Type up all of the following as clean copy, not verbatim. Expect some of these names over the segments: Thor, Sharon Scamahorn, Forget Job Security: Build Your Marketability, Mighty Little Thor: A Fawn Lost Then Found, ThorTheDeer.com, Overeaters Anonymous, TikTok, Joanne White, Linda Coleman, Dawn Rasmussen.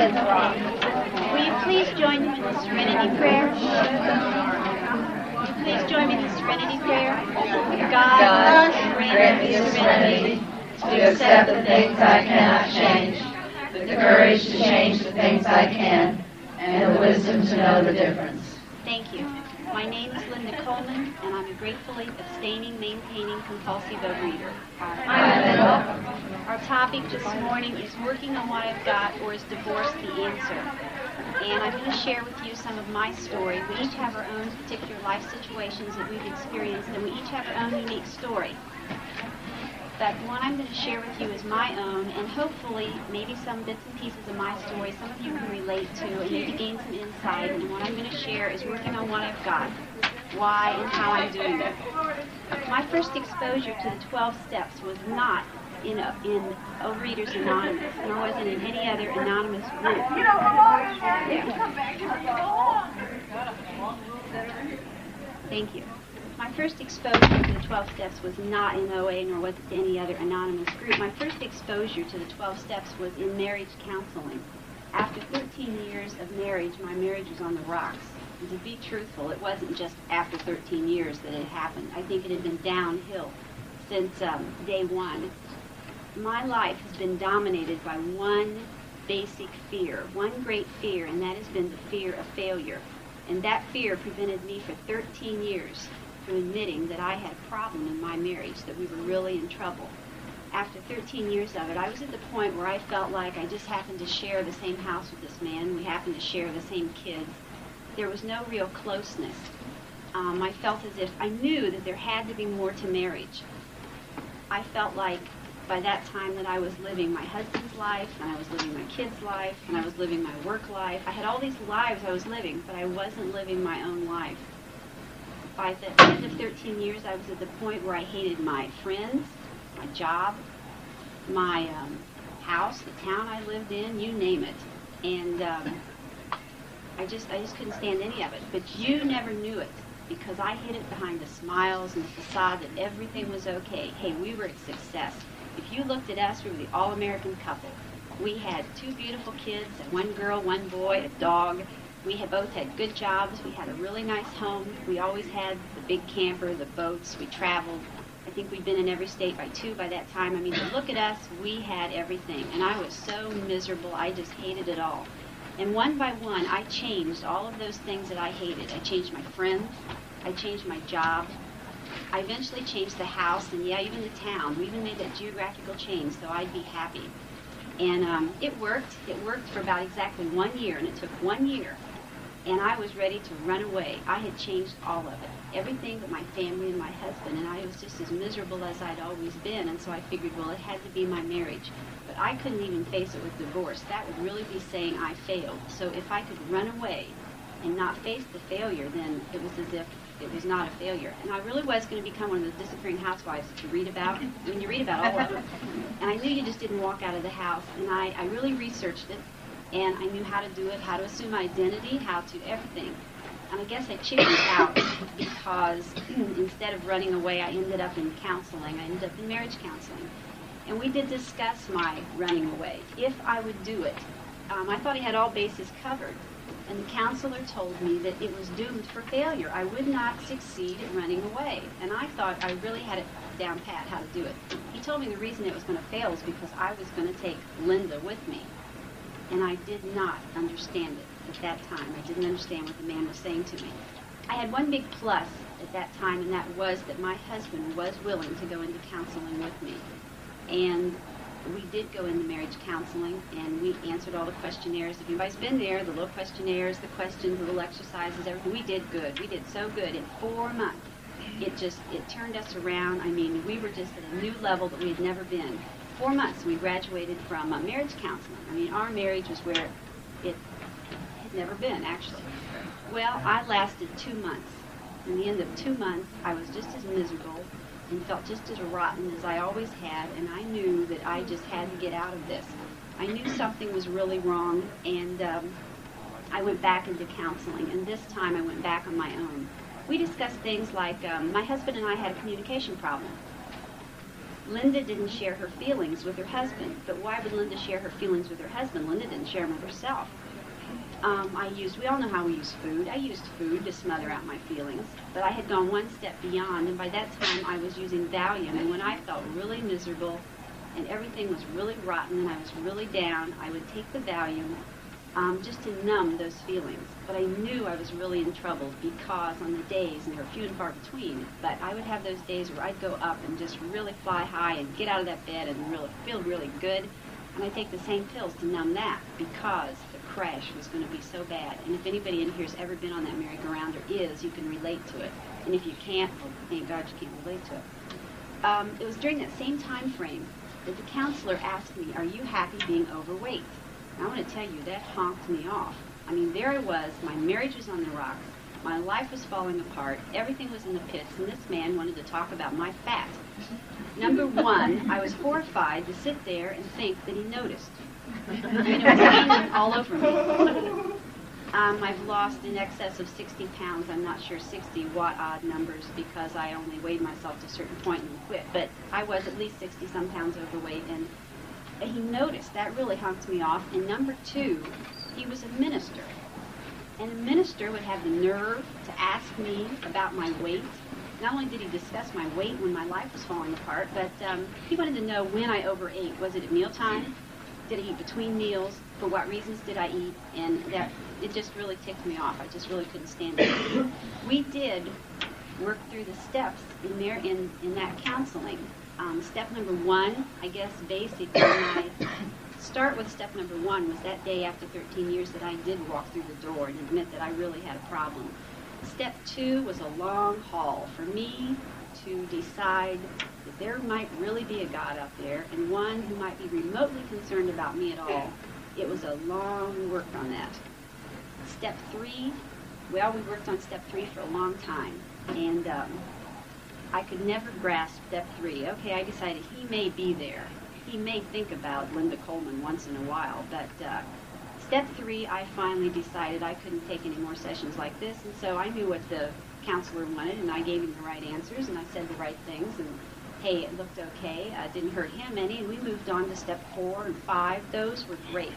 is wrong. Will you please join me in the serenity prayer? Will you please join me in the serenity prayer? God, grant me the serenity to accept the things I cannot change, with the courage to change the things I can, and the wisdom to know the difference. Thank you. My name is Linda Coleman, and I'm a gratefully abstaining, maintaining, compulsive overeater. Our topic this morning is working on what I've got, or is divorce the answer? And I'm going to share with you some of my story. We each have our own particular life situations that we've experienced, and we each have our own unique story. But the one I'm going to share with you is my own, and hopefully maybe some bits and pieces of my story some of you can relate to and maybe gain some insight. And what I'm going to share is working on what I've got, why and how I'm doing it. My first exposure to the 12 steps was not in Overeaters Anonymous, nor was it in any other anonymous group. Thank you. My first exposure to the 12 steps was not in OA, nor was it to any other anonymous group. My first exposure to the 12 steps was in marriage counseling. After 13 years of marriage, my marriage was on the rocks. And to be truthful, it wasn't just after 13 years that it happened. I think it had been downhill since day one. My life has been dominated by one basic fear, one great fear, and that has been the fear of failure. And that fear prevented me for 13 years from admitting that I had a problem in my marriage, that we were really in trouble. After 13 years of it, I was at the point where I felt like I just happened to share the same house with this man. We happened to share the same kids. There was no real closeness. I felt as if I knew that there had to be more to marriage. I felt like by that time that I was living my husband's life, and I was living my kids' life, and I was living my work life. I had all these lives I was living, but I wasn't living my own life. By the end of 13 years, I was at the point where I hated my friends, my job, my house, the town I lived in, you name it. And I just couldn't stand any of it. But you never knew it, because I hid it behind the smiles and the facade that everything was okay. Hey, we were a success. If you looked at us, we were the all-American couple. We had two beautiful kids, one girl, one boy, a dog. We had both had good jobs. We had a really nice home. We always had the big camper, the boats. We traveled. I think we'd been in every state by two by that time. I mean, look at us. We had everything. And I was so miserable. I just hated it all. And one by one, I changed all of those things that I hated. I changed my friends. I changed my job. I eventually changed the house and, yeah, even the town. We even made that geographical change so I'd be happy. And it worked. It worked for about exactly 1 year, and it took 1 year. And I was ready to run away. I had changed all of it, everything but my family and my husband, and I was just as miserable as I'd always been, and so I figured, well, it had to be my marriage. But I couldn't even face it with divorce. That would really be saying I failed. So if I could run away and not face the failure, then it was as if it was not a failure. And I really was going to become one of those disappearing housewives that you read about. I mean, you read about all of them. And I knew you just didn't walk out of the house, and I really researched it. And I knew how to do it, how to assume identity, how to everything. And I guess I chickened out because instead of running away, I ended up in counseling. I ended up in marriage counseling. And we did discuss my running away, if I would do it. I thought I had all bases covered. And the counselor told me that it was doomed for failure. I would not succeed at running away. And I thought I really had it down pat how to do it. He told me the reason it was going to fail was because I was going to take Linda with me. And I did not understand it at that time. I didn't understand what the man was saying to me. I had one big plus at that time, and that was that my husband was willing to go into counseling with me. And we did go into marriage counseling, and we answered all the questionnaires. If anybody's been there, the little questionnaires, the questions, the little exercises, everything, we did good. We did so good in 4 months. It turned us around. I mean, we were just at a new level that we had never been. 4 months, we graduated from marriage counseling. I mean, our marriage was where it had never been, actually. Well, I lasted 2 months. In the end of 2 months, I was just as miserable and felt just as rotten as I always had, and I knew that I just had to get out of this. I knew something was really wrong, and I went back into counseling, and this time I went back on my own. We discussed things like my husband and I had a communication problem. Linda didn't share her feelings with her husband, but why would Linda share her feelings with her husband? Linda didn't share them with herself. We all know how we use food. I used food to smother out my feelings, but I had gone one step beyond, and by that time I was using Valium, and when I felt really miserable and everything was really rotten and I was really down, I would take the Valium just to numb those feelings. But I knew I was really in trouble because on the days, and they were few and far between, but I would have those days where I'd go up and just really fly high and get out of that bed and really feel really good. And I take the same pills to numb that because the crash was going to be so bad. And if anybody in here has ever been on that merry-go-round or is, you can relate to it. And if you can't, well, thank God you can't relate to it. It was during that same time frame that the counselor asked me, "Are you happy being overweight?" I want to tell you, that honked me off. I mean, there I was, my marriage was on the rocks, my life was falling apart, everything was in the pits, and this man wanted to talk about my fat. Number one, I was horrified to sit there and think that he noticed. It was hanging all over me. I've lost in excess of 60 pounds, I'm not sure 60 what odd numbers, because I only weighed myself to a certain point and quit, but I was at least 60-some pounds overweight, and he noticed. That really honked me off. And number two, he was a minister. And a minister would have the nerve to ask me about my weight. Not only did he discuss my weight when my life was falling apart, but he wanted to know when I overate. Was it at mealtime? Did I eat between meals? For what reasons did I eat? And that, it just really ticked me off. I just really couldn't stand it. We did work through the steps in there in that counseling. Step number one, I guess basically, I start with step number one was that day after 13 years that I did walk through the door and admit that I really had a problem. Step two was a long haul for me to decide that there might really be a God out there and one who might be remotely concerned about me at all. It was a long work on that. Step three, well, we worked on step three for a long time, and I could never grasp step three. Okay, I decided he may be there. He may think about Linda Coleman once in a while, but step three, I finally decided I couldn't take any more sessions like this, and so I knew what the counselor wanted, and I gave him the right answers, and I said the right things, and hey, it looked okay. I didn't hurt him any, and we moved on to step four and five. Those were great.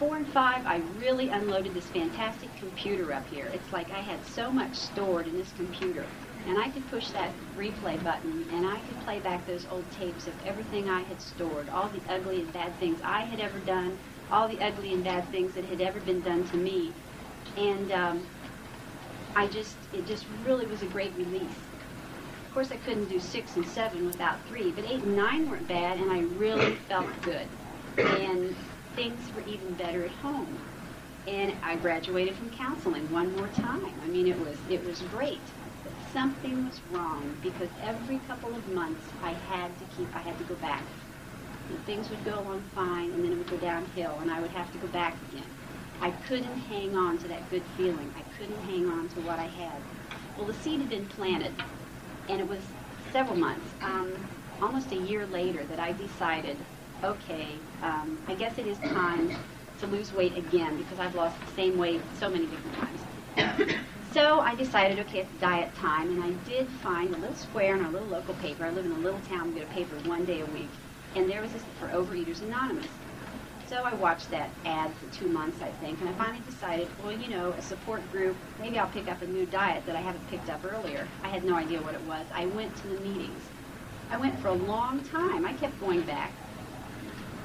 4 and 5, I really unloaded this fantastic computer up here. It's like I had so much stored in this computer. And I could push that replay button, and I could play back those old tapes of everything I had stored, all the ugly and bad things I had ever done, all the ugly and bad things that had ever been done to me. And it just really was a great release. Of course, I couldn't do 6 and 7 without 3, but 8 and 9 weren't bad, and I really felt good. And things were even better at home. And I graduated from counseling one more time. I mean, it was great. Something was wrong, because every couple of months I had to go back. And things would go along fine, and then it would go downhill, and I would have to go back again. I couldn't hang on to that good feeling. I couldn't hang on to what I had. Well, the seed had been planted, and it was several months, almost a year later, that I decided, okay, I guess it is time to lose weight again, because I've lost the same weight so many different times. So I decided, okay, it's diet time, and I did find a little square in our little local paper. I live in a little town, we get a paper one day a week, and there was this for Overeaters Anonymous. So I watched that ad for 2 months, I think, and I finally decided, well, you know, a support group, maybe I'll pick up a new diet that I haven't picked up earlier. I had no idea what it was. I went to the meetings. I went for a long time. I kept going back.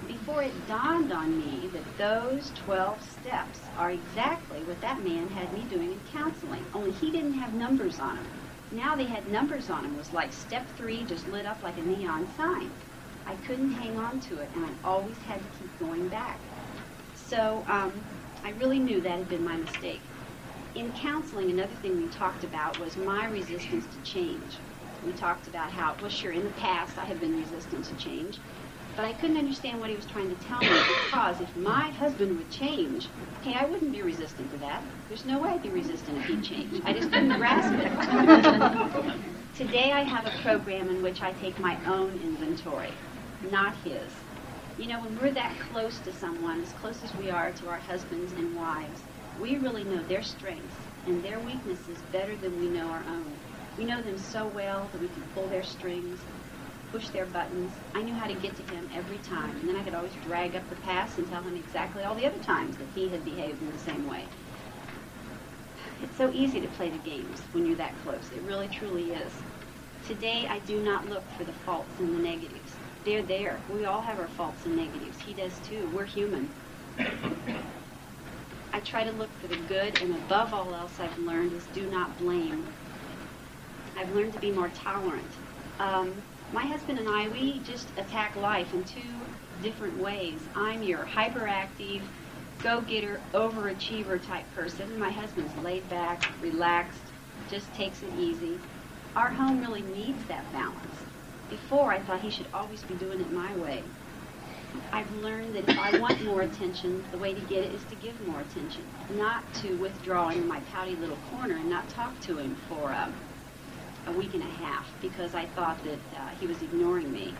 Before it dawned on me that those 12 steps are exactly what that man had me doing in counseling, only he didn't have numbers on them. Now they had numbers on them. It was like step three just lit up like a neon sign. I couldn't hang on to it, and I always had to keep going back. So I really knew that had been my mistake. In counseling, another thing we talked about was my resistance to change. We talked about how, well, sure, in the past I had been resistant to change, but I couldn't understand what he was trying to tell me, because if my husband would change, hey, I wouldn't be resistant to that. There's no way I'd be resistant if he changed. I just couldn't grasp it. Today I have a program in which I take my own inventory, not his. You know, when we're that close to someone, as close as we are to our husbands and wives, we really know their strengths and their weaknesses better than we know our own. We know them so well that we can pull their strings. push their buttons. I knew how to get to him every time, and then I could always drag up the past and tell him exactly all the other times that he had behaved in the same way. It's so easy to play the games when you're that close. It really, truly is. Today, I do not look for the faults and the negatives. They're there. We all have our faults and negatives. He does too. We're human. I try to look for the good, and above all else I've learned is do not blame. I've learned to be more tolerant. My husband and I, we just attack life in two different ways. I'm your hyperactive, go-getter, overachiever type person. My husband's laid back, relaxed, just takes it easy. Our home really needs that balance. Before, I thought he should always be doing it my way. I've learned that if I want more attention, the way to get it is to give more attention, not to withdraw in my pouty little corner and not talk to him for a week and a half because I thought that he was ignoring me.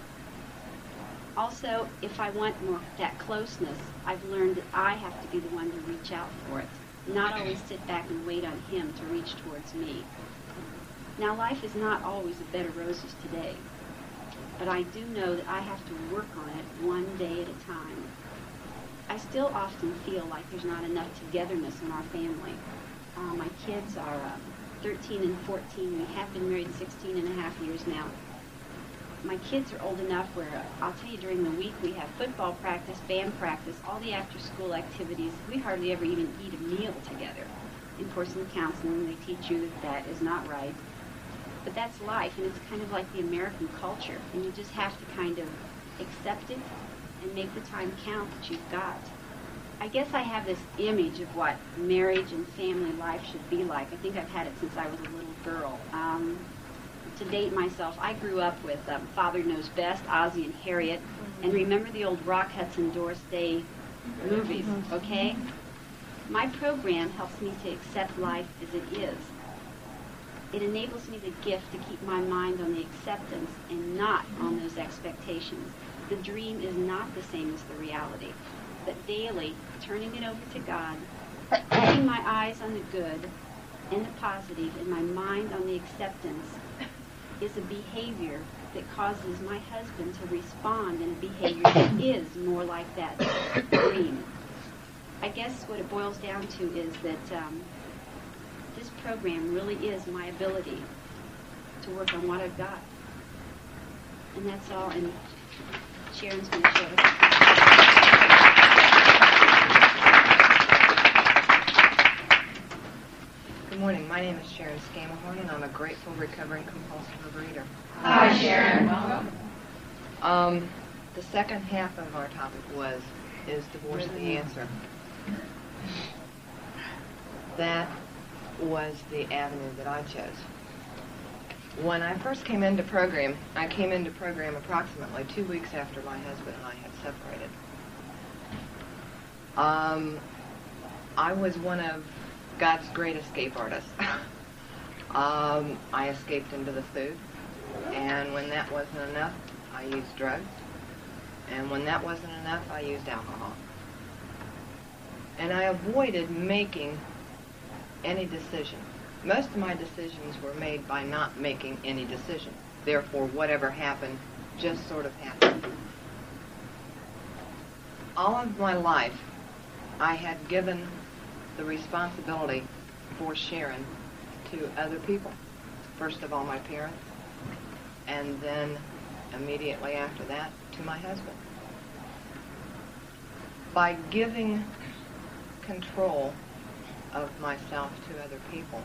Also, if I want more that closeness, I've learned that I have to be the one to reach out for it, not always sit back and wait on him to reach towards me. Now, life is not always a bed of roses today. But I do know that I have to work on it one day at a time. I still often feel like there's not enough togetherness in our family. My kids are 13 and 14. We have been married 16 and a half years now. My kids are old enough where, I'll tell you, during the week we have football practice, band practice, all the after-school activities. We hardly ever even eat a meal together. In person counseling, they teach you that is not right. But that's life, and it's kind of like the American culture, and you just have to kind of accept it and make the time count that you've got. I guess I have this image of what marriage and family life should be like. I think I've had it since I was a little girl. To date myself, I grew up with Father Knows Best, Ozzie and Harriet, and remember the old Rock Hudson, Doris Day movies, okay? My program helps me to accept life as it is. It enables me the gift to keep my mind on the acceptance and not on those expectations. The dream is not the same as the reality, but daily turning it over to God, keeping my eyes on the good and the positive and my mind on the acceptance is a behavior that causes my husband to respond in a behavior that is more like that dream. I guess what it boils down to is that this program really is my ability to work on what I've got. And that's all, and Sharon's going to show us. Good morning, my name is Sharon Scamahorn, and I'm a grateful, recovering, compulsive overeater. Hi, Sharon. Welcome. The second half of our topic was, is divorce the answer? That was the avenue that I chose. When I first came into program, I came into program approximately 2 weeks after my husband and I had separated. I was one of God's great escape artists. I escaped into the food, and when that wasn't enough, I used drugs, and when that wasn't enough, I used alcohol. And I avoided making any decision. Most of my decisions were made by not making any decision. Therefore, whatever happened just sort of happened. All of my life, I had given the responsibility for Sharon to other people. First of all, my parents, and then immediately after that, to my husband. By giving control of myself to other people,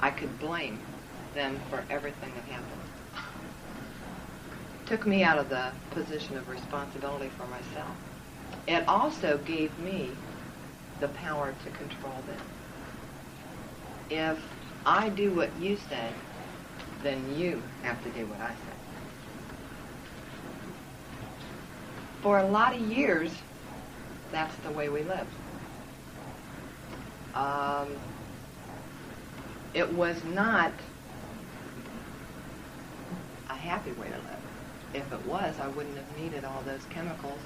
I could blame them for everything that happened. Took me out of the position of responsibility for myself. It also gave me the power to control them. If I do what you say, then you have to do what I say. For a lot of years, that's the way we lived. It was not a happy way to live. If it was, I wouldn't have needed all those chemicals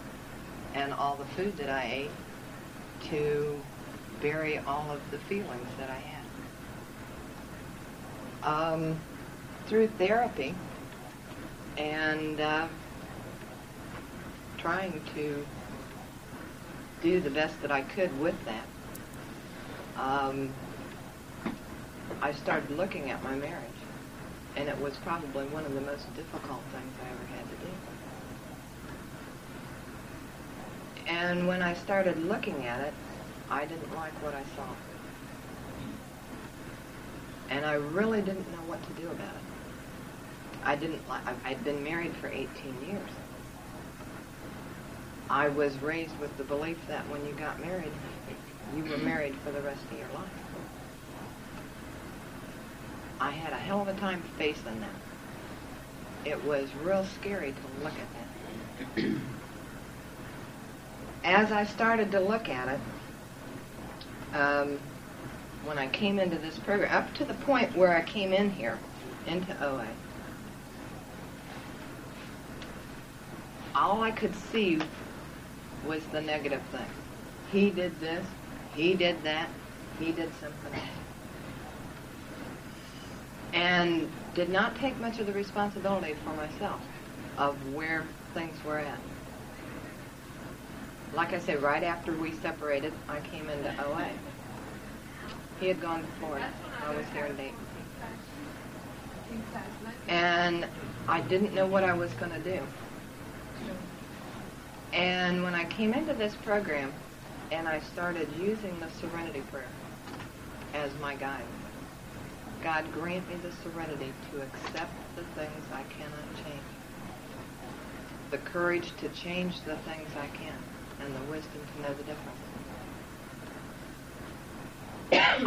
and all the food that I ate to bury all of the feelings that I had. Through therapy, and trying to do the best that I could with that. I started looking at my marriage, and it was probably one of the most difficult things I ever had to do. And when I started looking at it, I didn't like what I saw. And I really didn't know what to do about it. I'd been married for 18 years. I was raised with the belief that when you got married, you were married for the rest of your life. I had a hell of a time facing that. It was real scary to look at that. As I started to look at it, when I came into this program, up to the point where I came in here, into OA, all I could see was the negative thing. He did this, he did that, he did something else. And did not take much of the responsibility for myself of where things were at. Like I said, right after we separated, I came into OA. He had gone to Florida. I was here in Dayton. And I didn't know what I was going to do. And when I came into this program, and I started using the serenity prayer as my guide. God, grant me the serenity to accept the things I cannot change, the courage to change the things I can, and the wisdom to know the difference.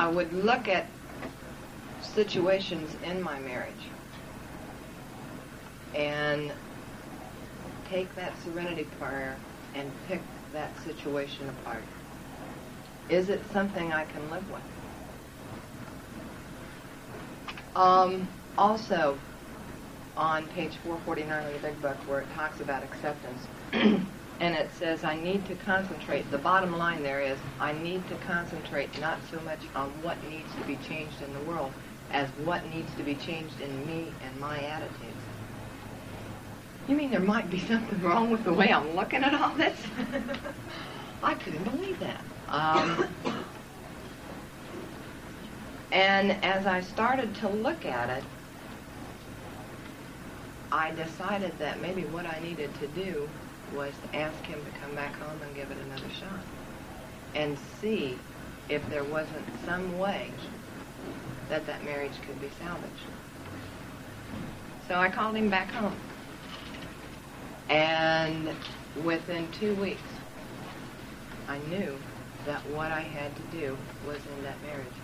I would look at situations in my marriage and take that serenity prayer and pick that situation apart. Is it something I can live with? Also, on page 449 of the Big Book, where it talks about acceptance, and it says, I need to concentrate. The bottom line there is, I need to concentrate not so much on what needs to be changed in the world as what needs to be changed in me and my attitudes. You mean there might be something wrong with the way I'm looking at all this? I couldn't believe that. And as I started to look at it, I decided that maybe what I needed to do was to ask him to come back home and give it another shot and see if there wasn't some way that that marriage could be salvaged. So I called him back home. And within 2 weeks, I knew that what I had to do was in that marriage.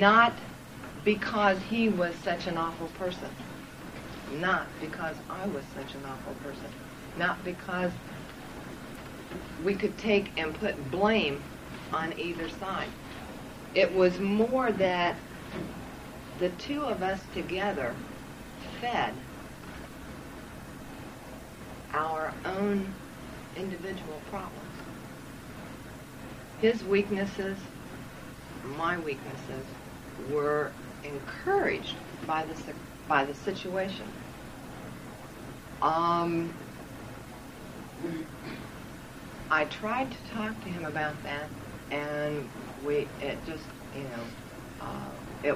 Not because he was such an awful person, not because I was such an awful person, not because we could take and put blame on either side. It was more that the two of us together fed our own individual problems. His weaknesses, my weaknesses, were encouraged by the situation. I tried to talk to him about that, and it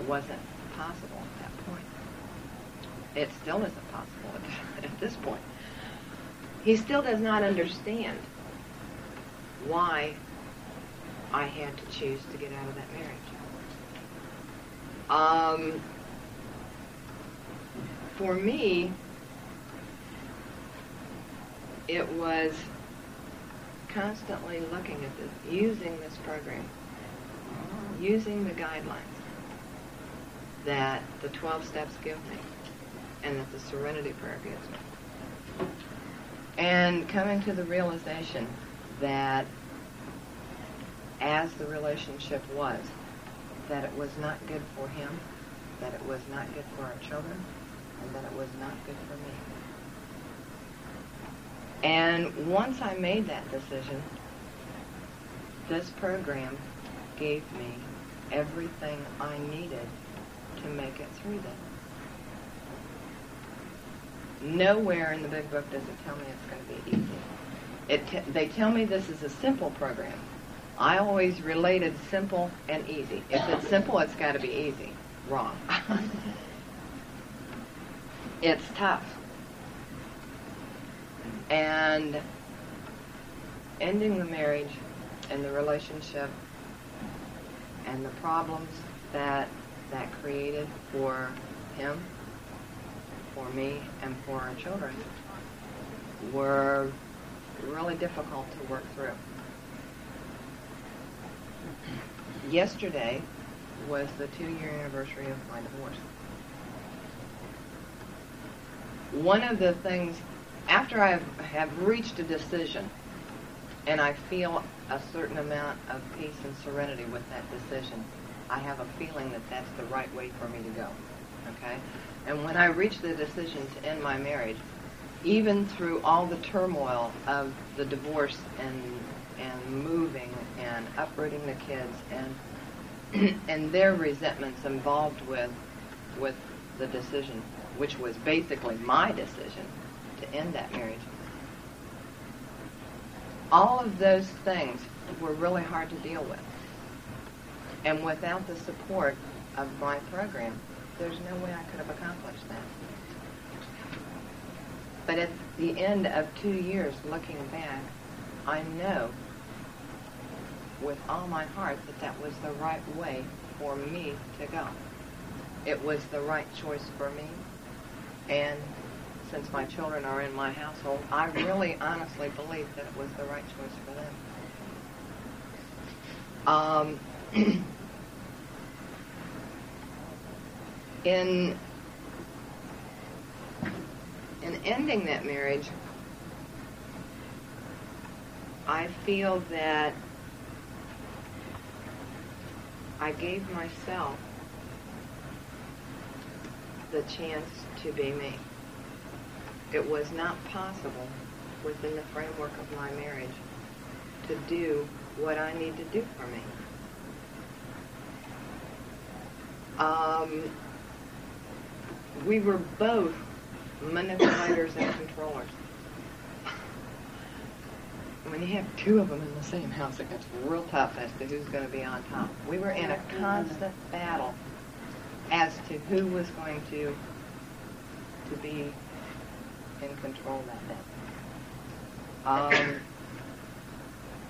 wasn't possible at that point. It still isn't possible at this point. He still does not understand why I had to choose to get out of that marriage. For me, it was constantly looking at this, using this program, using the guidelines that the 12 steps give me and that the serenity prayer gives me. And coming to the realization that as the relationship was, that it was not good for him, that it was not good for our children, and that it was not good for me. And once I made that decision, this program gave me everything I needed to make it through that. Nowhere in the big book does it tell me it's going to be easy. They tell me this is a simple program. I always related simple and easy. If it's simple, it's got to be easy. Wrong. It's tough. And ending the marriage and the relationship and the problems that created for him, for me, and for our children were really difficult to work through. Yesterday was the 2-year anniversary of my divorce. One of the things, after I have reached a decision and I feel a certain amount of peace and serenity with that decision, I have a feeling that that's the right way for me to go, okay? And when I reached the decision to end my marriage, even through all the turmoil of the divorce and moving and uprooting the kids and their resentments involved with the decision, which was basically my decision to end that marriage, all of those things were really hard to deal with. And without the support of my program, there's no way I could have accomplished that. But at the end of 2 years, looking back, I know with all my heart that that was the right way for me to go. It was the right choice for me. And since my children are in my household, I really honestly believe that it was the right choice for them. In ending that marriage, I feel that I gave myself the chance to be me. It was not possible within the framework of my marriage to do what I need to do for me. We were both manipulators and controllers. When you have two of them in the same house, it gets real tough as to who's going to be on top. We were in a constant battle as to who was going to be in control that day.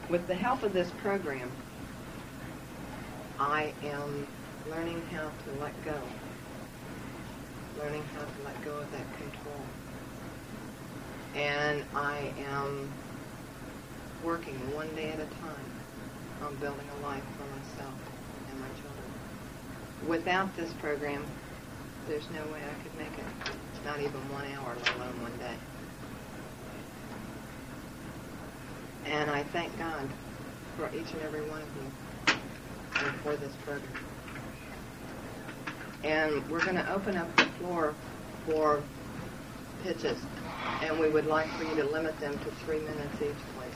With the help of this program, I am learning how to let go. Learning how to let go of that control. And I am working one day at a time on building a life for myself and my children. Without this program, there's no way I could make it. Not even 1 hour, let alone one day. And I thank God for each and every one of you and for this program. And we're going to open up the floor for pitches, and we would like for you to limit them to 3 minutes each, please.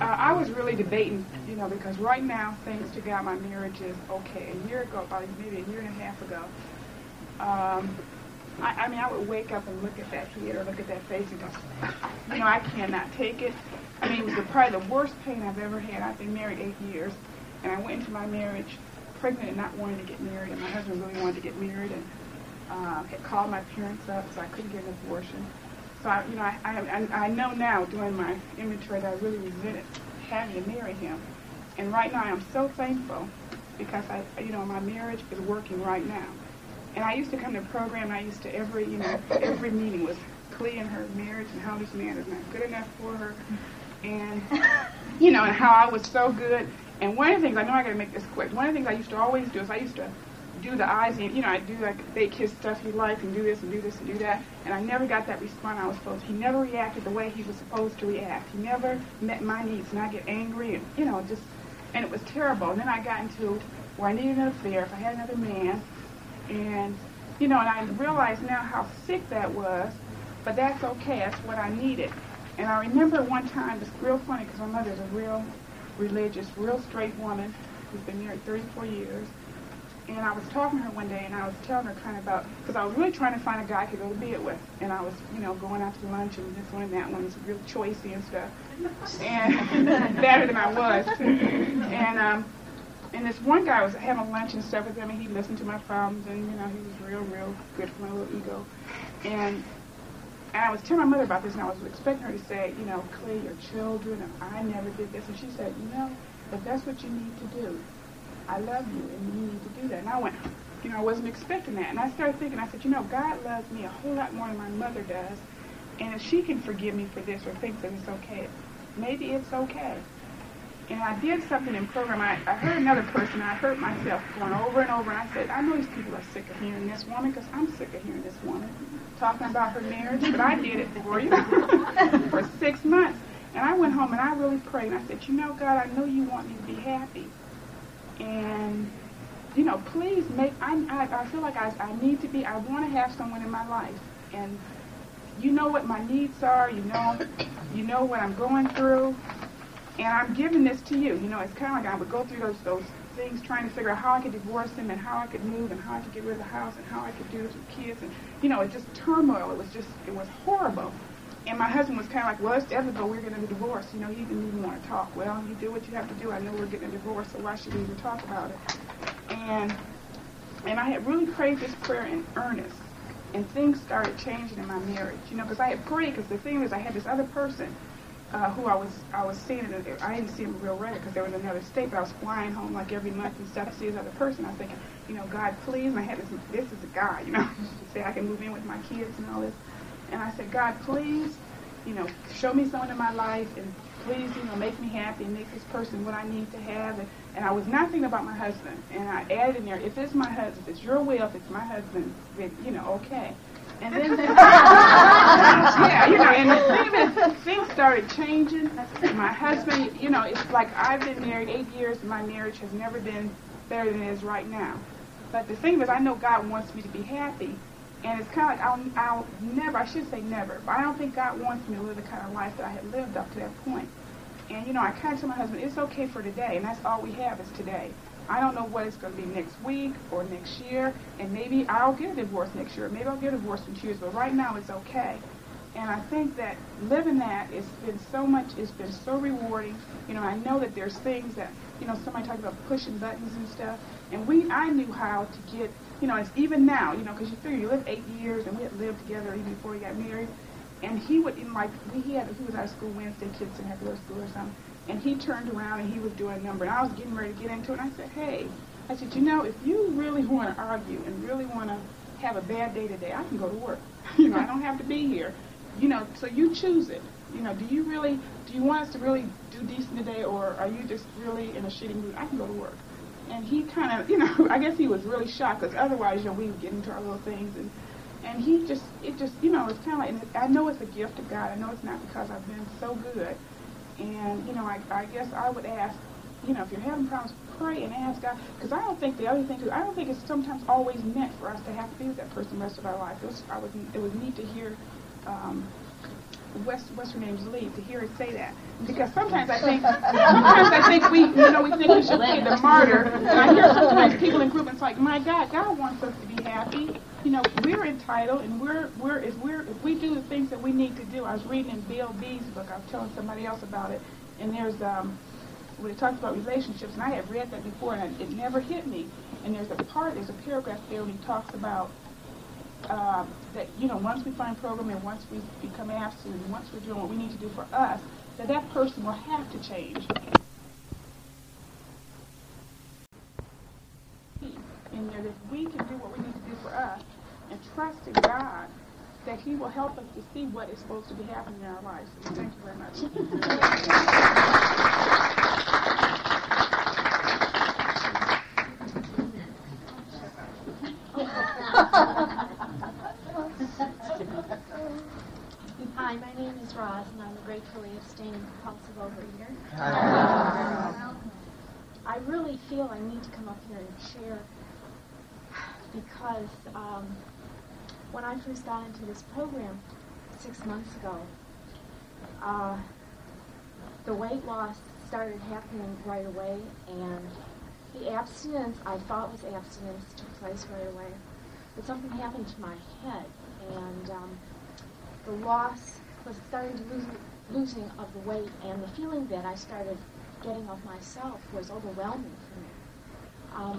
I was really debating, you know, because right now, thanks to God, my marriage is okay. A year ago, about maybe a year and a half ago, I would wake up and look at that kid or look at that face and go, you know, I cannot take it. I mean, it was probably the worst pain I've ever had. I've been married 8 years, and I went into my marriage pregnant and not wanting to get married, and my husband really wanted to get married, and had called my parents up, so I couldn't get an abortion. So, I know now, doing my inventory, that I really resented having to marry him. And right now, I'm so thankful because, my marriage is working right now. And I used to come to the program, and I used to, every meeting was Clee and her marriage and how this man is not good enough for her. And, and how I was so good. And one of the things, I know I got to make this quick, one of the things I used to always do is I used to do the eyes, and I do like bake his stuff he likes, and do this and do this and do that, and I never got that response I was supposed to. He never reacted the way he was supposed to react. He never met my needs, and I get angry, and and it was terrible. And then I got into where I needed an affair, if I had another man, and You know, and I realize now how sick that was, but that's okay. That's what I needed. And I remember one time, it's real funny because my mother's a real religious, real straight woman who's been married 34 years. And I was talking to her one day, and I was telling her kind of about, because I was really trying to find a guy I could go to bed with. And I was, you know, going out to lunch and this one and that one. It was real choicey and stuff. And better than I was, too. And this one guy was having lunch and stuff with him, and he listened to my problems, and, you know, he was real, real good for my little ego. And I was telling my mother about this, and I was expecting her to say, you know, clear your children, and I never did this. And she said, you know, if that's what you need to do, I love you, and you need to do that. And I went, you know, I wasn't expecting that. And I started thinking, I said, you know, God loves me a whole lot more than my mother does. And if she can forgive me for this or thinks that it's okay, maybe it's okay. And I did something in program. I heard another person. I heard myself going over and over. And I said, I know these people are sick of hearing this woman because I'm sick of hearing this woman talking about her marriage. But I did it for you for 6 months. And I went home and I really prayed. And I said, you know, God, I know you want me to be happy. And, you know, please make, I feel like I need to be, I want to have someone in my life. And you know what my needs are, you know what I'm going through, and I'm giving this to you. You know, it's kind of like I would go through those things trying to figure out how I could divorce him and how I could move and how I could get rid of the house and how I could do this with kids. And, you know, it just turmoil. It was horrible. And my husband was kind of like, well, it's inevitable, we're going to be divorced. You know, he didn't even want to talk. Well, you do what you have to do. I know we're getting a divorce, so why should we even talk about it? And I had really prayed this prayer in earnest, and things started changing in my marriage. You know, because I had prayed, because the thing is, I had this other person who I was seeing. I didn't see him real regular because they were in another state, but I was flying home like every month and stuff to see this other person. I was thinking, you know, God, please. And I had this is a guy, you know, say I can move in with my kids and all this. And I said, God, please, you know, show me someone in my life, and please, you know, make me happy and make this person what I need to have. And I was not thinking about my husband. And I added in there, if it's my husband, if it's your will, if it's my husband, then, you know, okay. And then, yeah, you know, and the thing is, things started changing. My husband, you know, it's like I've been married 8 years, and my marriage has never been better than it is right now. But the thing is, I know God wants me to be happy. And it's kind of like I'll never, I should say never, but I don't think God wants me to live the kind of life that I had lived up to that point. And, you know, I kind of told my husband, it's okay for today, and that's all we have is today. I don't know what it's going to be next week or next year, and maybe I'll get a divorce next year, maybe I'll get a divorce in 2 years, but right now it's okay. And I think that living that, it's been so rewarding. You know, I know that there's things that, you know, somebody talked about pushing buttons and stuff, and I knew how to get, you know, it's even now, you know, because you figure you live 8 years, and we had lived together even before we got married, and he would, in like, he was out of school Wednesday, kids didn't have to go to school or something, and he turned around and he was doing a number, and I was getting ready to get into it, and I said, hey, I said, you know, if you really want to argue and really want to have a bad day today, I can go to work. You know, I don't have to be here. You know, so you choose it. You know, do you want us to really do decent today, or are you just really in a shitty mood? I can go to work. And he kind of, you know, I guess he was really shocked, because otherwise, you know, we would get into our little things. And he just, you know, it's kind of like, I know it's a gift of God. I know it's not because I've been so good. And, you know, I guess I would ask, you know, if you're having problems, pray and ask God. Because I don't think the other thing, I don't think it's sometimes always meant for us to have to be with that person the rest of our life. It was neat to hear what's her name's lead, to hear her say that, because sometimes I think we, you know, we think we should play the martyr, and I hear sometimes people in groups, it's like, my God, God wants us to be happy. You know, we're entitled, and if we do the things that we need to do. I was reading in Bill B's book, I was telling somebody else about it, and there's when it talks about relationships, and I had read that before, and it never hit me. And there's a paragraph there when he talks about that, you know, once we find program and once we become abstinent and once we're doing what we need to do for us, that person will have to change. And that if we can do what we need to do for us and trust in God, that He will help us to see what is supposed to be happening in our lives. So thank you very much. Hi, my name is Roz, and I'm a gratefully abstaining compulsive overeater. I really feel I need to come up here and share because when I first got into this program 6 months ago, the weight loss started happening right away, and the abstinence, I thought was abstinence, took place right away. But something happened to my head, and the loss was losing of the weight, and the feeling that I started getting of myself was overwhelming for me.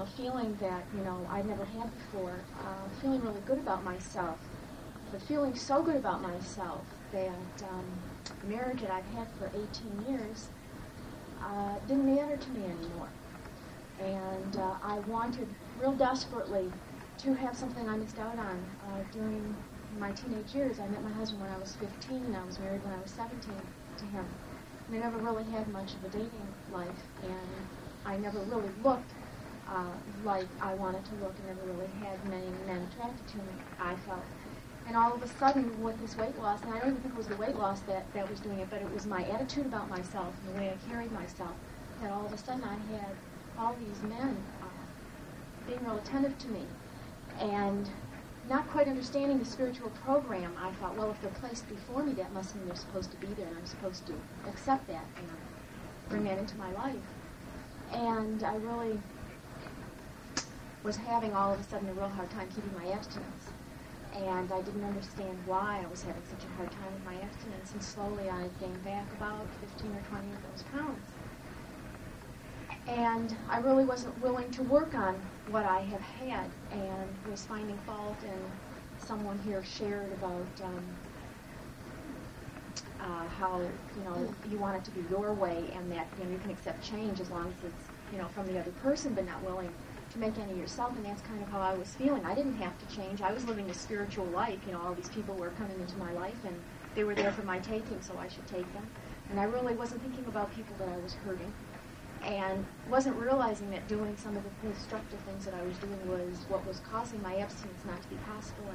A feeling that, you know, I'd never had before, feeling really good about myself, but feeling so good about myself that the marriage that I've had for 18 years didn't matter to me anymore. And I wanted real desperately to have something I missed out on during my teenage years. I met my husband when I was 15, and I was married when I was 17 to him. And I never really had much of a dating life, and I never really looked like I wanted to look, and never really had many men attracted to me, I felt. And all of a sudden, with this weight loss, and I don't even think it was the weight loss that was doing it, but it was my attitude about myself and the way I carried myself, that all of a sudden I had all these men being real attentive to me. And not quite understanding the spiritual program, I thought, well, if they're placed before me, that must mean they're supposed to be there, and I'm supposed to accept that and bring that into my life. And I really was having all of a sudden a real hard time keeping my abstinence. And I didn't understand why I was having such a hard time with my abstinence, and slowly I gained back about 15 or 20 of those pounds. And I really wasn't willing to work on what I have had, and was finding fault, and someone here shared about how, you know, you want it to be your way, and that, you know, you can accept change as long as it's, you know, from the other person, but not willing to make any yourself, and that's kind of how I was feeling. I didn't have to change. I was living a spiritual life. You know, all these people were coming into my life, and they were there for my taking, so I should take them. And I really wasn't thinking about people that I was hurting, and wasn't realizing that doing some of the destructive things that I was doing was what was causing my abstinence not to be possible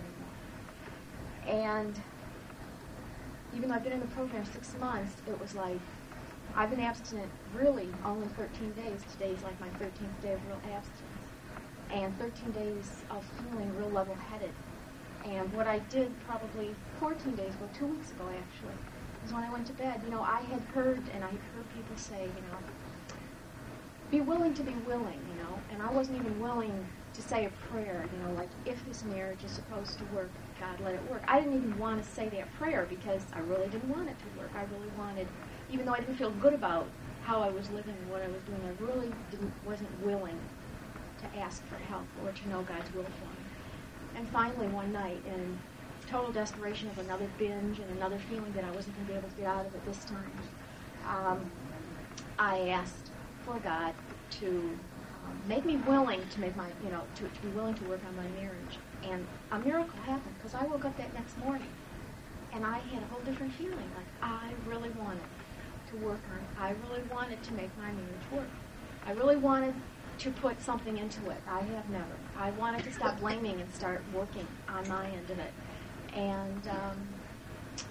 anymore. And even though I've been in the program 6 months, it was like, I've been abstinent really only 13 days. Today's like my 13th day of real abstinence. And 13 days of feeling real level-headed. And what I did probably 14 days, well, 2 weeks ago actually, is when I went to bed. You know, I had heard, and I had heard people say, you know, be willing to be willing, you know, and I wasn't even willing to say a prayer, you know, like, if this marriage is supposed to work, God, let it work. I didn't even want to say that prayer because I really didn't want it to work. I really wanted, even though I didn't feel good about how I was living and what I was doing, I really wasn't willing to ask for help or to know God's will for me. And finally, one night, in total desperation of another binge and another feeling that I wasn't going to be able to get out of it this time, I asked for God to make me willing to make my, you know, to be willing to work on my marriage. And a miracle happened, because I woke up that next morning and I had a whole different feeling. Like, I really wanted to work on it. I really wanted to make my marriage work. I really wanted to put something into it. I have never. I wanted to stop blaming and start working on my end of it. And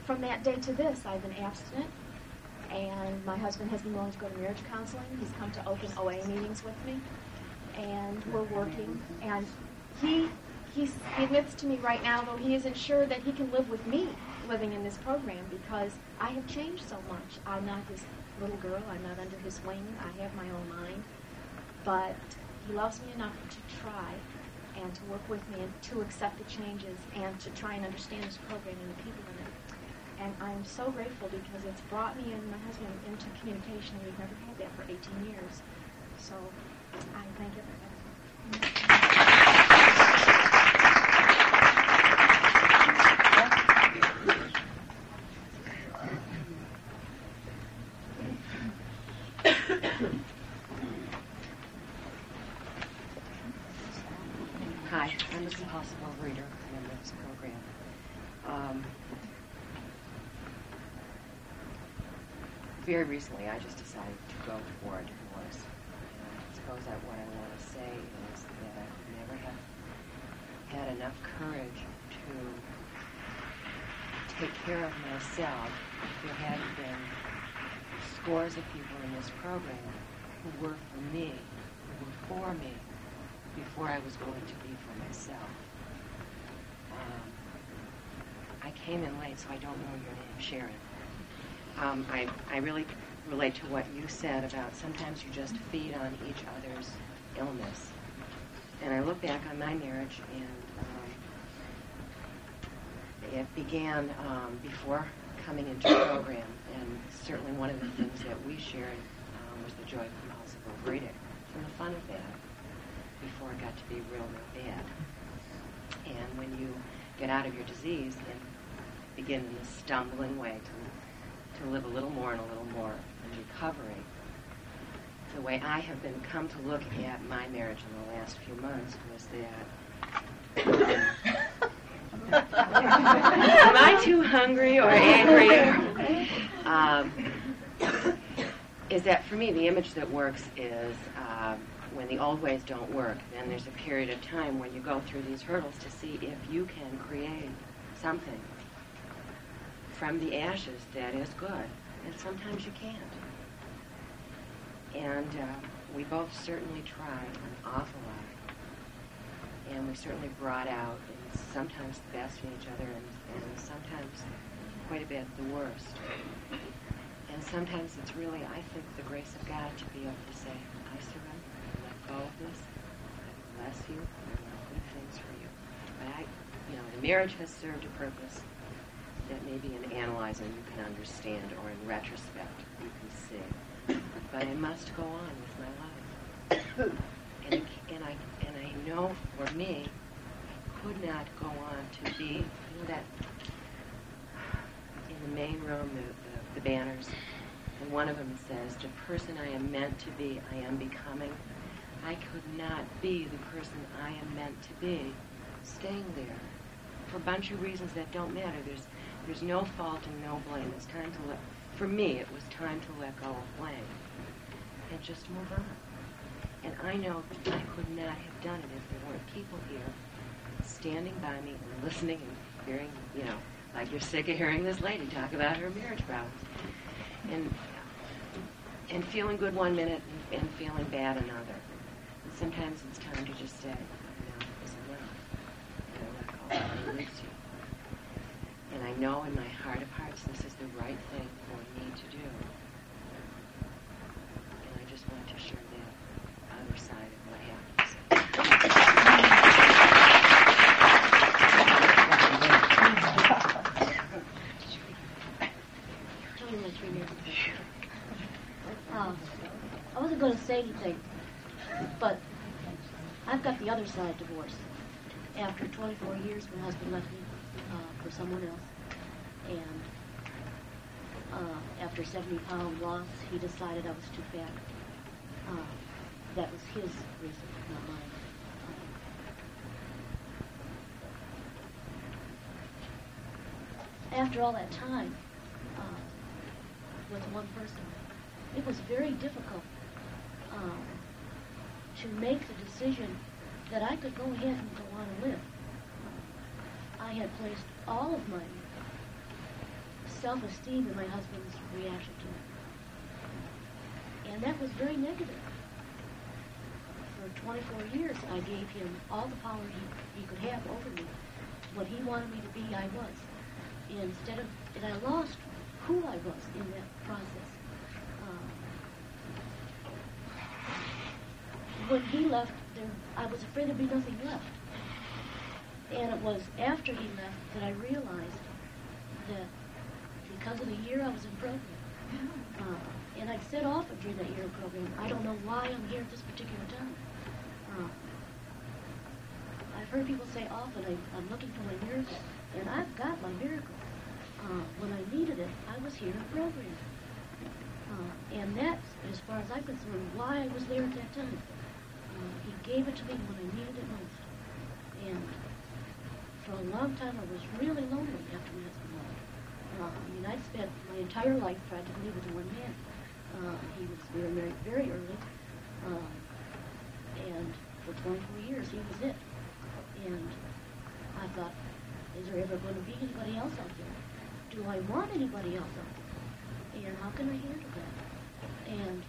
from that day to this, I've been abstinent, and my husband has been willing to go to marriage counseling. He's come to open OA meetings with me, and we're working. And he admits to me right now, though, he isn't sure that he can live with me living in this program, because I have changed so much. I'm not this little girl. I'm not under his wing. I have my own mind. But he loves me enough to try and to work with me and to accept the changes and to try and understand this program and the people in it. And I'm so grateful, because it's brought me and my husband into communication. We've never had that for 18 years. So I thank everybody. Hi, I'm Mrs. Possible Reader in this program. Very recently, I just decided to go for a divorce. And I suppose that what I want to say is that I could never have had enough courage to take care of myself if there hadn't been scores of people in this program who were for me, who were for me, before I was going to be for myself. I came in late, so I don't know your name, Sharon. I really relate to what you said about sometimes you just feed on each other's illness. And I look back on my marriage, and it began before coming into the program, and certainly one of the things that we shared was the joy of compulsive overeating and the fun of that before it got to be real, real bad. And when you get out of your disease and begin in this stumbling way to live a little more and a little more in recovery, the way I have been come to look at my marriage in the last few months was that am I too hungry or angry? Is that for me the image that works is when the old ways don't work, then there's a period of time when you go through these hurdles to see if you can create something from the ashes that is good, and sometimes you can't. And we both certainly tried an awful lot, and we certainly brought out sometimes the best in each other, and sometimes quite a bit the worst. And sometimes it's really, I think, the grace of God to be able to say, I surrender, I let go of this, I bless you, I want good things for you. But the marriage has served a purpose that maybe in analyzing you can understand, or in retrospect you can see. But I must go on with my life. And I know for me, I could not go on to be, that in the main room, the banners, and one of them says, the person I am meant to be, I am becoming. I could not be the person I am meant to be, staying there, for a bunch of reasons that don't matter. There's no fault and no blame. It's time to let, for me, it was time to let go of blame and just move on. And I know that I could not have done it if there weren't people here standing by me and listening and hearing, like you're sick of hearing this lady talk about her marriage problems. And feeling good one minute and feeling bad another. And sometimes it's time to just say, it's enough. And I let go of it. And I know in my heart of hearts this is the right thing for me to do. And I just want to share that other side of what happens. I wasn't going to say anything, but I've got the other side of divorce. After 24 years, my husband left me for someone else, and after 70-pound loss, he decided I was too fat. That was his reason, not mine. After all that time, with one person, it was very difficult to make the decision that I could go ahead and go on and live. I had placed all of my self-esteem in my husband's reaction to me, and that was very negative. For 24 years, I gave him all the power he could have over me. What he wanted me to be, I was. And I lost who I was in that process. When he left, I was afraid there'd be nothing left. And it was after he left that I realized that because of the year I was in program, and I'd set off during that year of program, I don't know why I'm here at this particular time. I've heard people say often, I'm looking for my miracle, and I've got my miracle. When I needed it, I was here in program. And that's, as far as I'm concerned, why I was there at that time. He gave it to me when I needed it most. And for a long time, I was really lonely after my husband left. I spent my entire life practically with one man. We were married very early. And for 24 years, he was it. And I thought, is there ever going to be anybody else out there? Do I want anybody else out there? And how can I handle that? And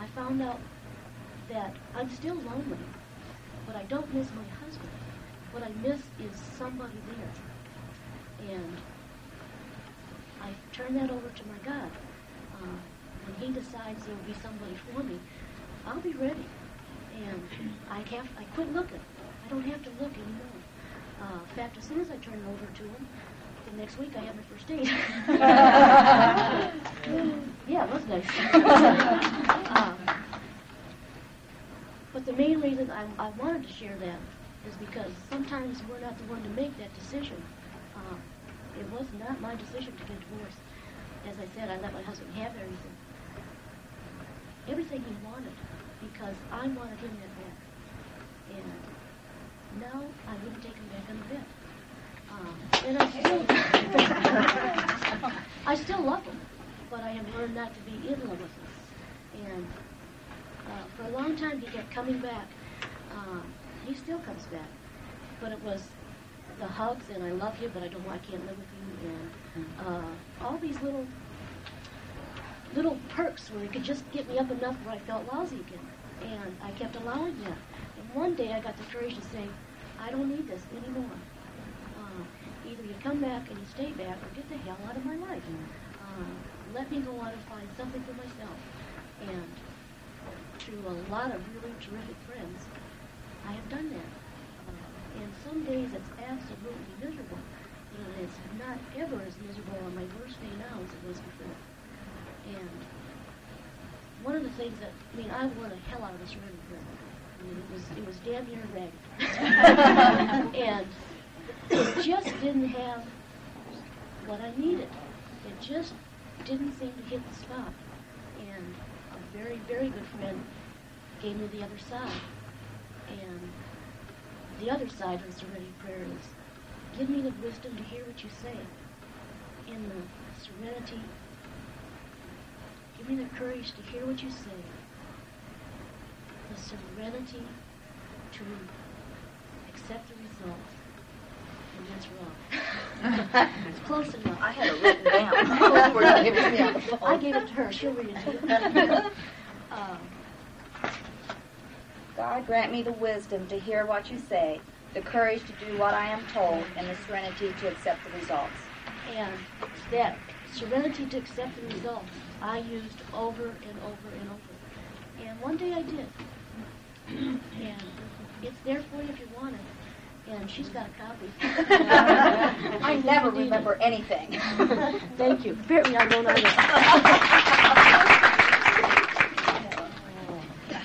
I found out that I'm still lonely. But I don't miss my husband. What I miss is somebody there. And I turn that over to my God. When He decides there will be somebody for me, I'll be ready. And I quit looking. I don't have to look anymore. In fact, as soon as I turn it over to Him, the next week I have my first date. Yeah, it was nice. But the main reason I wanted to share that is because sometimes we're not the one to make that decision. It was not my decision to get divorced. As I said, I let my husband have everything he wanted, because I wanted him that bad. And now I wouldn't take him back on the bed. And I still love him, but I have learned not to be in love with him. And for a long time he kept coming back. He still comes back, but it was the hugs and I love you, but I can't live with you, and all these little perks where he could just get me up enough where I felt lousy again, and I kept allowing that. And one day I got the courage to say, I don't need this anymore. Either you come back and you stay back, or get the hell out of my life. Let me go out and find something for myself. And through a lot of really terrific friends, I have done that. And some days it's absolutely miserable. And it's not ever as miserable on my worst day now as it was before. And one of the things that, I wore the hell out of this room. It was damn near ragged. And it just didn't have what I needed. It just didn't seem to hit the spot. And a very, very good friend gave me the other side. And the other side of the serenity prayer is, give me the wisdom to hear what you say. In the serenity, give me the courage to hear what you say. The serenity to accept the results. And that's wrong. It's close enough. I had it written down. I gave it to her. She'll read it to you. God grant me the wisdom to hear what you say, the courage to do what I am told, and the serenity to accept the results. And that serenity to accept the results, I used over and over and over. And one day I did. And it's there for you if you want it. And she's got a copy. I never remember anything. Thank you. Apparently I don't either.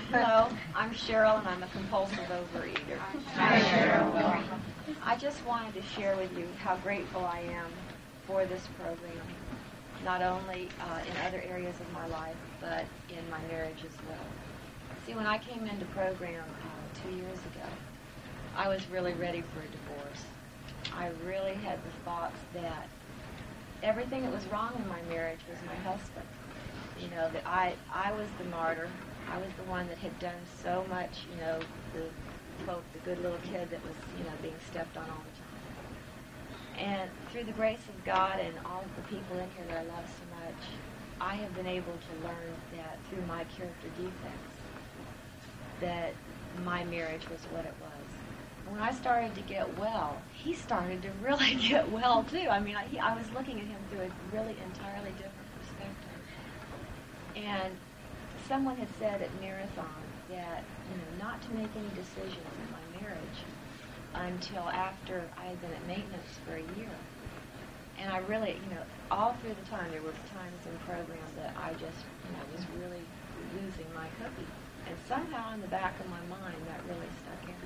Hello, I'm Cheryl, and I'm a compulsive overeater. Hi, Cheryl. I just wanted to share with you how grateful I am for this program, not only in other areas of my life, but in my marriage as well. See, when I came into program 2 years ago, I was really ready for a divorce. I really had the thoughts that everything that was wrong in my marriage was my husband. You know, that I was the martyr. I was the one that had done so much, the quote, the good little kid that was, being stepped on all the time. And through the grace of God and all of the people in here that I love so much, I have been able to learn that through my character defects, that my marriage was what it was. When I started to get well, he started to really get well, too. I was looking at him through a really entirely different perspective. And someone had said at Marathon that, not to make any decisions in my marriage until after I had been at maintenance for a year. And I really, all through the time, there were times in program that I just, was really losing my cookie. And somehow in the back of my mind, that really stuck in.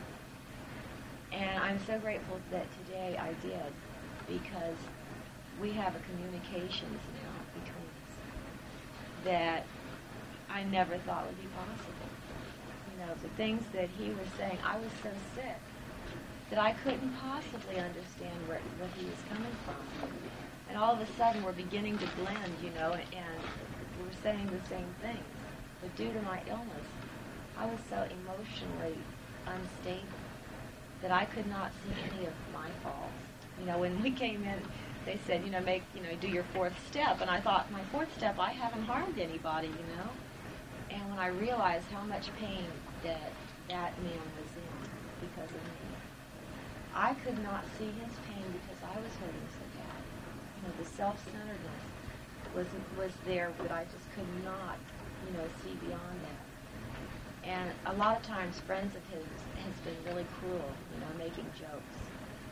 And I'm so grateful that today I did, because we have a communications now between us that I never thought would be possible. The things that he was saying, I was so sick that I couldn't possibly understand where he was coming from. And all of a sudden we're beginning to blend, and we're saying the same things. But due to my illness, I was so emotionally unstable that I could not see any of my faults. When we came in, they said, do your fourth step. And I thought, my fourth step, I haven't harmed anybody, And when I realized how much pain that man was in, because of me. I could not see his pain because I was hurting so bad. You know, the self-centeredness was there, but I just could not, you know, see beyond that. And a lot of times friends of his has been really cruel, you know, making jokes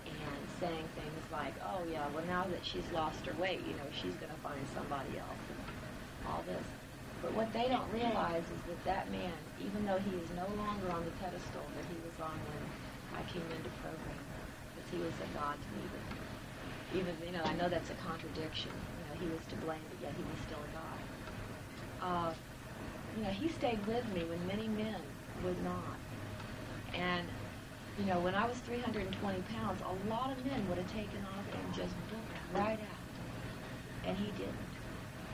and saying things like, oh yeah, well now that she's lost her weight, you know, she's going to find somebody else and all this. But what they don't realize is that that man, even though he is no longer on the pedestal that he was on when I came into program, because he was a god to me. Even, you know, I know that's a contradiction. You know, he was to blame, but yet he was still a god. You know, he stayed with me when many men would not. And, you know, when I was 320 pounds, a lot of men would have taken off and just booked right out. And he didn't.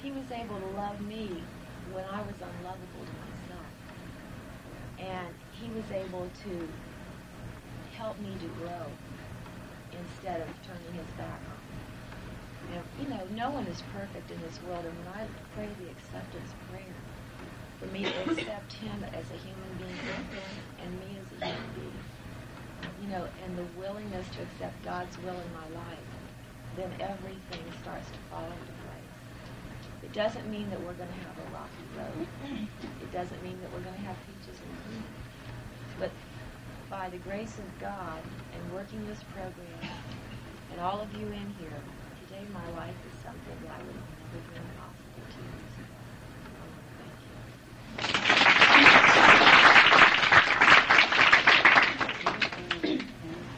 He was able to love me when I was unlovable to myself. And he was able to help me to grow instead of turning his back on me. And, you know, no one is perfect in this world. And when I pray the acceptance prayer, for me to accept him as a human being and me as a human being, you know, and the willingness to accept God's will in my life, then everything starts to fall into place. It doesn't mean that we're going to have a rocky road. It doesn't mean that we're going to have peaches and cream. But by the grace of God and working this program and all of you in here, today my life is something that I would have never dreamed possible 2 years ago.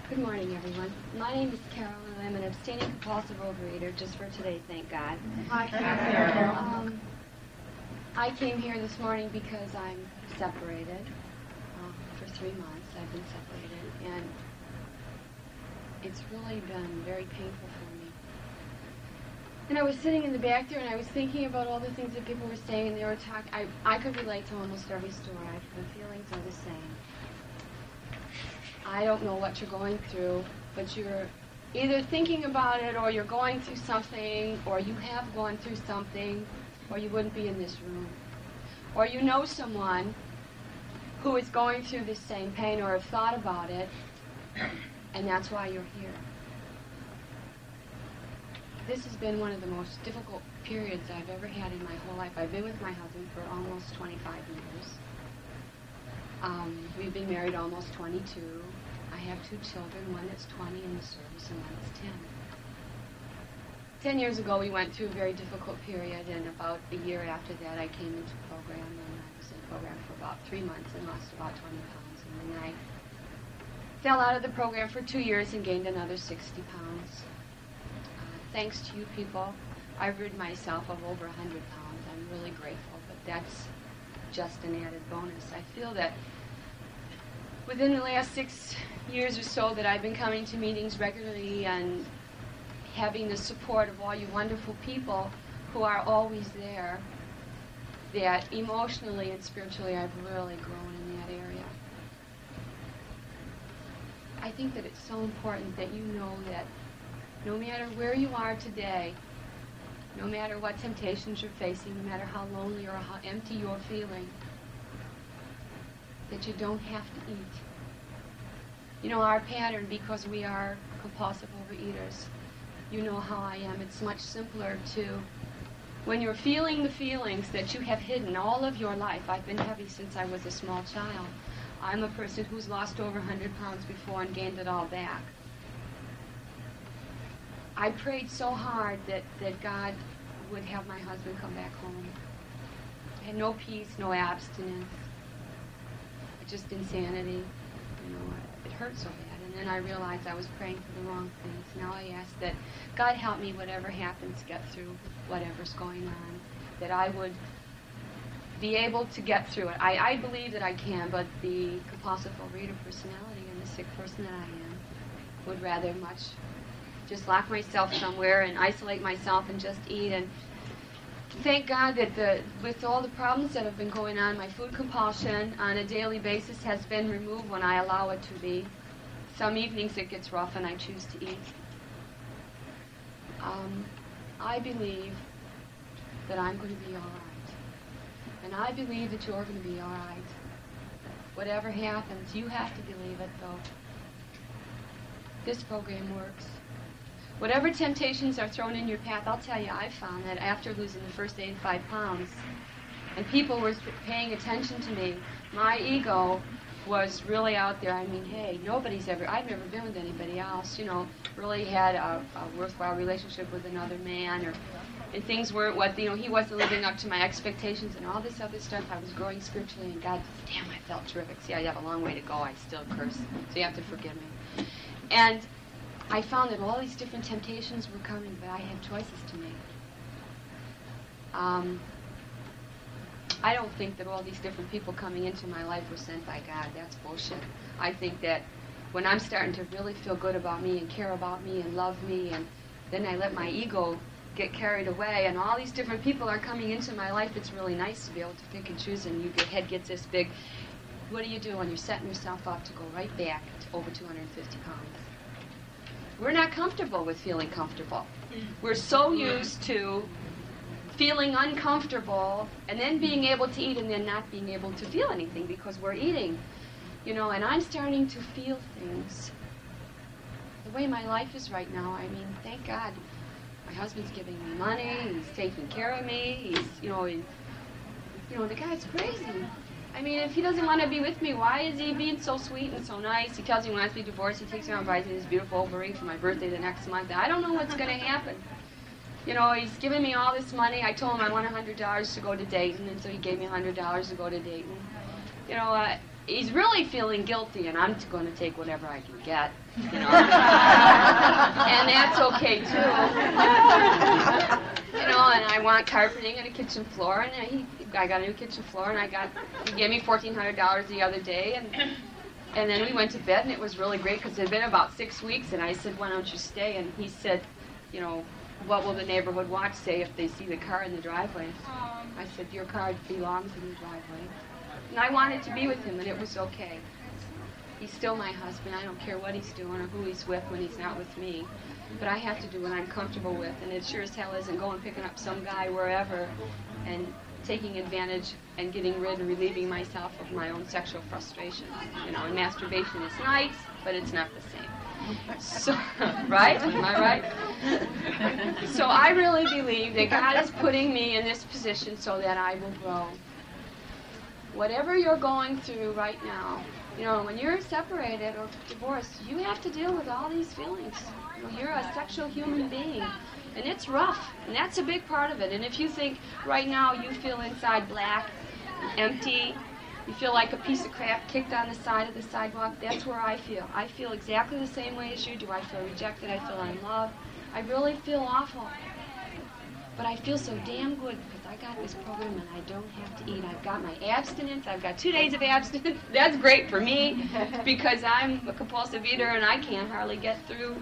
Good morning, everyone. My name is Carol, and I'm an abstaining compulsive overeater just for today, thank God. Hi, Carol. I came here this morning because I'm separated. For 3 months, I've been separated, and it's really been very painful for me. And I was sitting in the back there, and I was thinking about all the things that people were saying, and they were talking. I could relate to almost every story. The feelings are the same. I don't know what you're going through, but you're either thinking about it, or you're going through something, or you have gone through something, or you wouldn't be in this room. Or you know someone who is going through the same pain, or have thought about it, and that's why you're here. This has been one of the most difficult periods I've ever had in my whole life. I've been with my husband for almost 25 years. We've been married almost 22. I have 2 children, one that's 20 in the service and one that's 10. 10 years ago, we went through a very difficult period, and about a year after that, I came into program, and I was in program for about 3 months and lost about 20 pounds. And then I fell out of the program for 2 years and gained another 60 pounds. Thanks to you people, I've rid myself of over 100 pounds. I'm really grateful, but that's just an added bonus. I feel that within the last 6 years or so that I've been coming to meetings regularly and having the support of all you wonderful people who are always there, that emotionally and spiritually I've really grown in that area. I think that it's so important that you know that no matter where you are today, no matter what temptations you're facing, no matter how lonely or how empty you're feeling, that you don't have to eat. You know our pattern, because we are compulsive overeaters. You know how I am. It's much simpler to, when you're feeling the feelings that you have hidden all of your life. I've been heavy since I was a small child. I'm a person who's lost over 100 pounds before and gained it all back. I prayed so hard that God would have my husband come back home. I had no peace, no abstinence, just insanity. You know, it hurt so bad. And then I realized I was praying for the wrong things. Now I ask that God help me, whatever happens, get through whatever's going on, that I would be able to get through it. I believe that I can, but the compulsive overeater personality and the sick person that I am would rather much just lock myself somewhere and isolate myself and just eat. And thank God that with all the problems that have been going on, my food compulsion on a daily basis has been removed when I allow it to be. Some evenings it gets rough and I choose to eat. I believe that I'm going to be all right. And I believe that you're going to be all right. Whatever happens, you have to believe it, though. This program works. Whatever temptations are thrown in your path, I'll tell you, I've found that after losing the first 85 pounds, and people were paying attention to me, my ego was really out there. I mean, hey, I've never been with anybody else, you know, really had a worthwhile relationship with another man, or, and things weren't what, you know, he wasn't living up to my expectations and all this other stuff. I was growing spiritually, and God damn, I felt terrific. See, I have a long way to go. I still curse, so you have to forgive me. And I found that all these different temptations were coming, but I had choices to make. I don't think that all these different people coming into my life were sent by God. That's bullshit. I think that when I'm starting to really feel good about me and care about me and love me, and then I let my ego get carried away, and all these different people are coming into my life, it's really nice to be able to pick and choose, and your head gets this big. What do you do when you're setting yourself up to go right back to over 250 pounds? We're not comfortable with feeling comfortable. We're so used to feeling uncomfortable, and then being able to eat, and then not being able to feel anything because we're eating. You know, and I'm starting to feel things. The way my life is right now, I mean, thank God. My husband's giving me money, he's taking care of me, he's, you know, the guy's crazy. I mean, if he doesn't want to be with me, why is he being so sweet and so nice? He tells me he wants to be divorced, he takes me out and buys me this beautiful Overeaters for my birthday the next month. I don't know what's going to happen. You know, he's giving me all this money. I told him I want $100 to go to Dayton, and so he gave me $100 to go to Dayton. You know, he's really feeling guilty, and I'm going to take whatever I can get, you know. And that's okay, too. You know, and I want carpeting and a kitchen floor, and I got a new kitchen floor, and he gave me $1,400 the other day, and then we went to bed, and it was really great, because it had been about 6 weeks, and I said, why don't you stay? And he said, you know, what will the neighborhood watch say if they see the car in the driveway? I said, your car belongs in the driveway. And I wanted to be with him, and it was okay. He's still my husband. I don't care what he's doing or who he's with when he's not with me. But I have to do what I'm comfortable with, and it sure as hell isn't going picking up some guy wherever and taking advantage and getting rid and relieving myself of my own sexual frustrations. You know, and masturbation is nice, but it's not the same. So, right? Am I right? So I really believe that God is putting me in this position so that I will grow. Whatever you're going through right now, you know, when you're separated or divorced, you have to deal with all these feelings. You know, you're a sexual human being, and it's rough, and that's a big part of it. And if you think right now you feel inside black, empty, you feel like a piece of crap kicked on the side of the sidewalk. That's where I feel. I feel exactly the same way as you do. I feel rejected. I feel unloved. I really feel awful. But I feel so damn good because I got this program and I don't have to eat. I've got my abstinence. I've got 2 days of abstinence. That's great for me because I'm a compulsive eater and I can hardly get through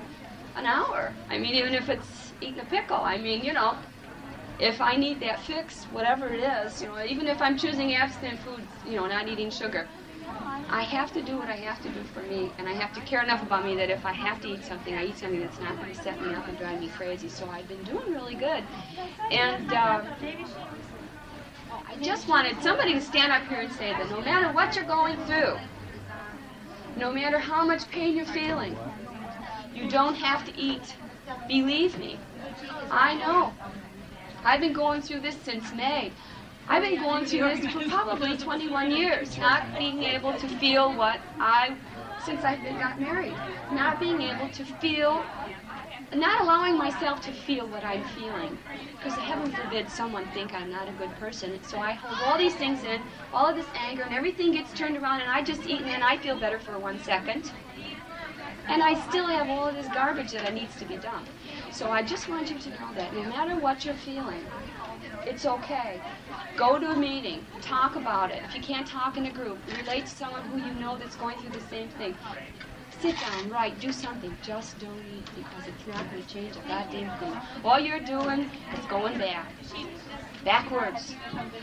an hour. I mean, even if it's eating a pickle. I mean, you know, if I need that fix, whatever it is, you know, even if I'm choosing abstinent foods, you know, not eating sugar, I have to do what I have to do for me, and I have to care enough about me that if I have to eat something, I eat something that's not going to set me up and drive me crazy. So I've been doing really good. And I just wanted somebody to stand up here and say that no matter what you're going through, no matter how much pain you're feeling, you don't have to eat. Believe me, I know. I've been going through this since May. I've been going through this for probably 21 years, not being able to feel what since I've got married, not being able to feel, not allowing myself to feel what I'm feeling. Because heaven forbid someone think I'm not a good person. So I hold all these things in, all of this anger, and everything gets turned around, and I just eat, and then I feel better for 1 second. And I still have all of this garbage that needs to be dumped. So I just want you to know that no matter what you're feeling, it's okay. Go to a meeting. Talk about it. If you can't talk in a group, relate to someone who you know that's going through the same thing. Sit down, write, do something. Just don't eat because it's not going to change a goddamn thing. All you're doing is going backwards,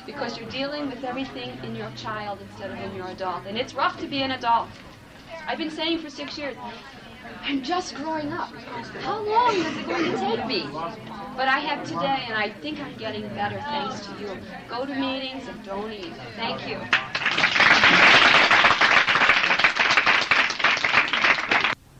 because you're dealing with everything in your child instead of in your adult. And it's rough to be an adult. I've been saying for 6 years, I'm just growing up. How long is it going to take me? But I have today, and I think I'm getting better thanks to you. Go to meetings and don't eat. Thank you.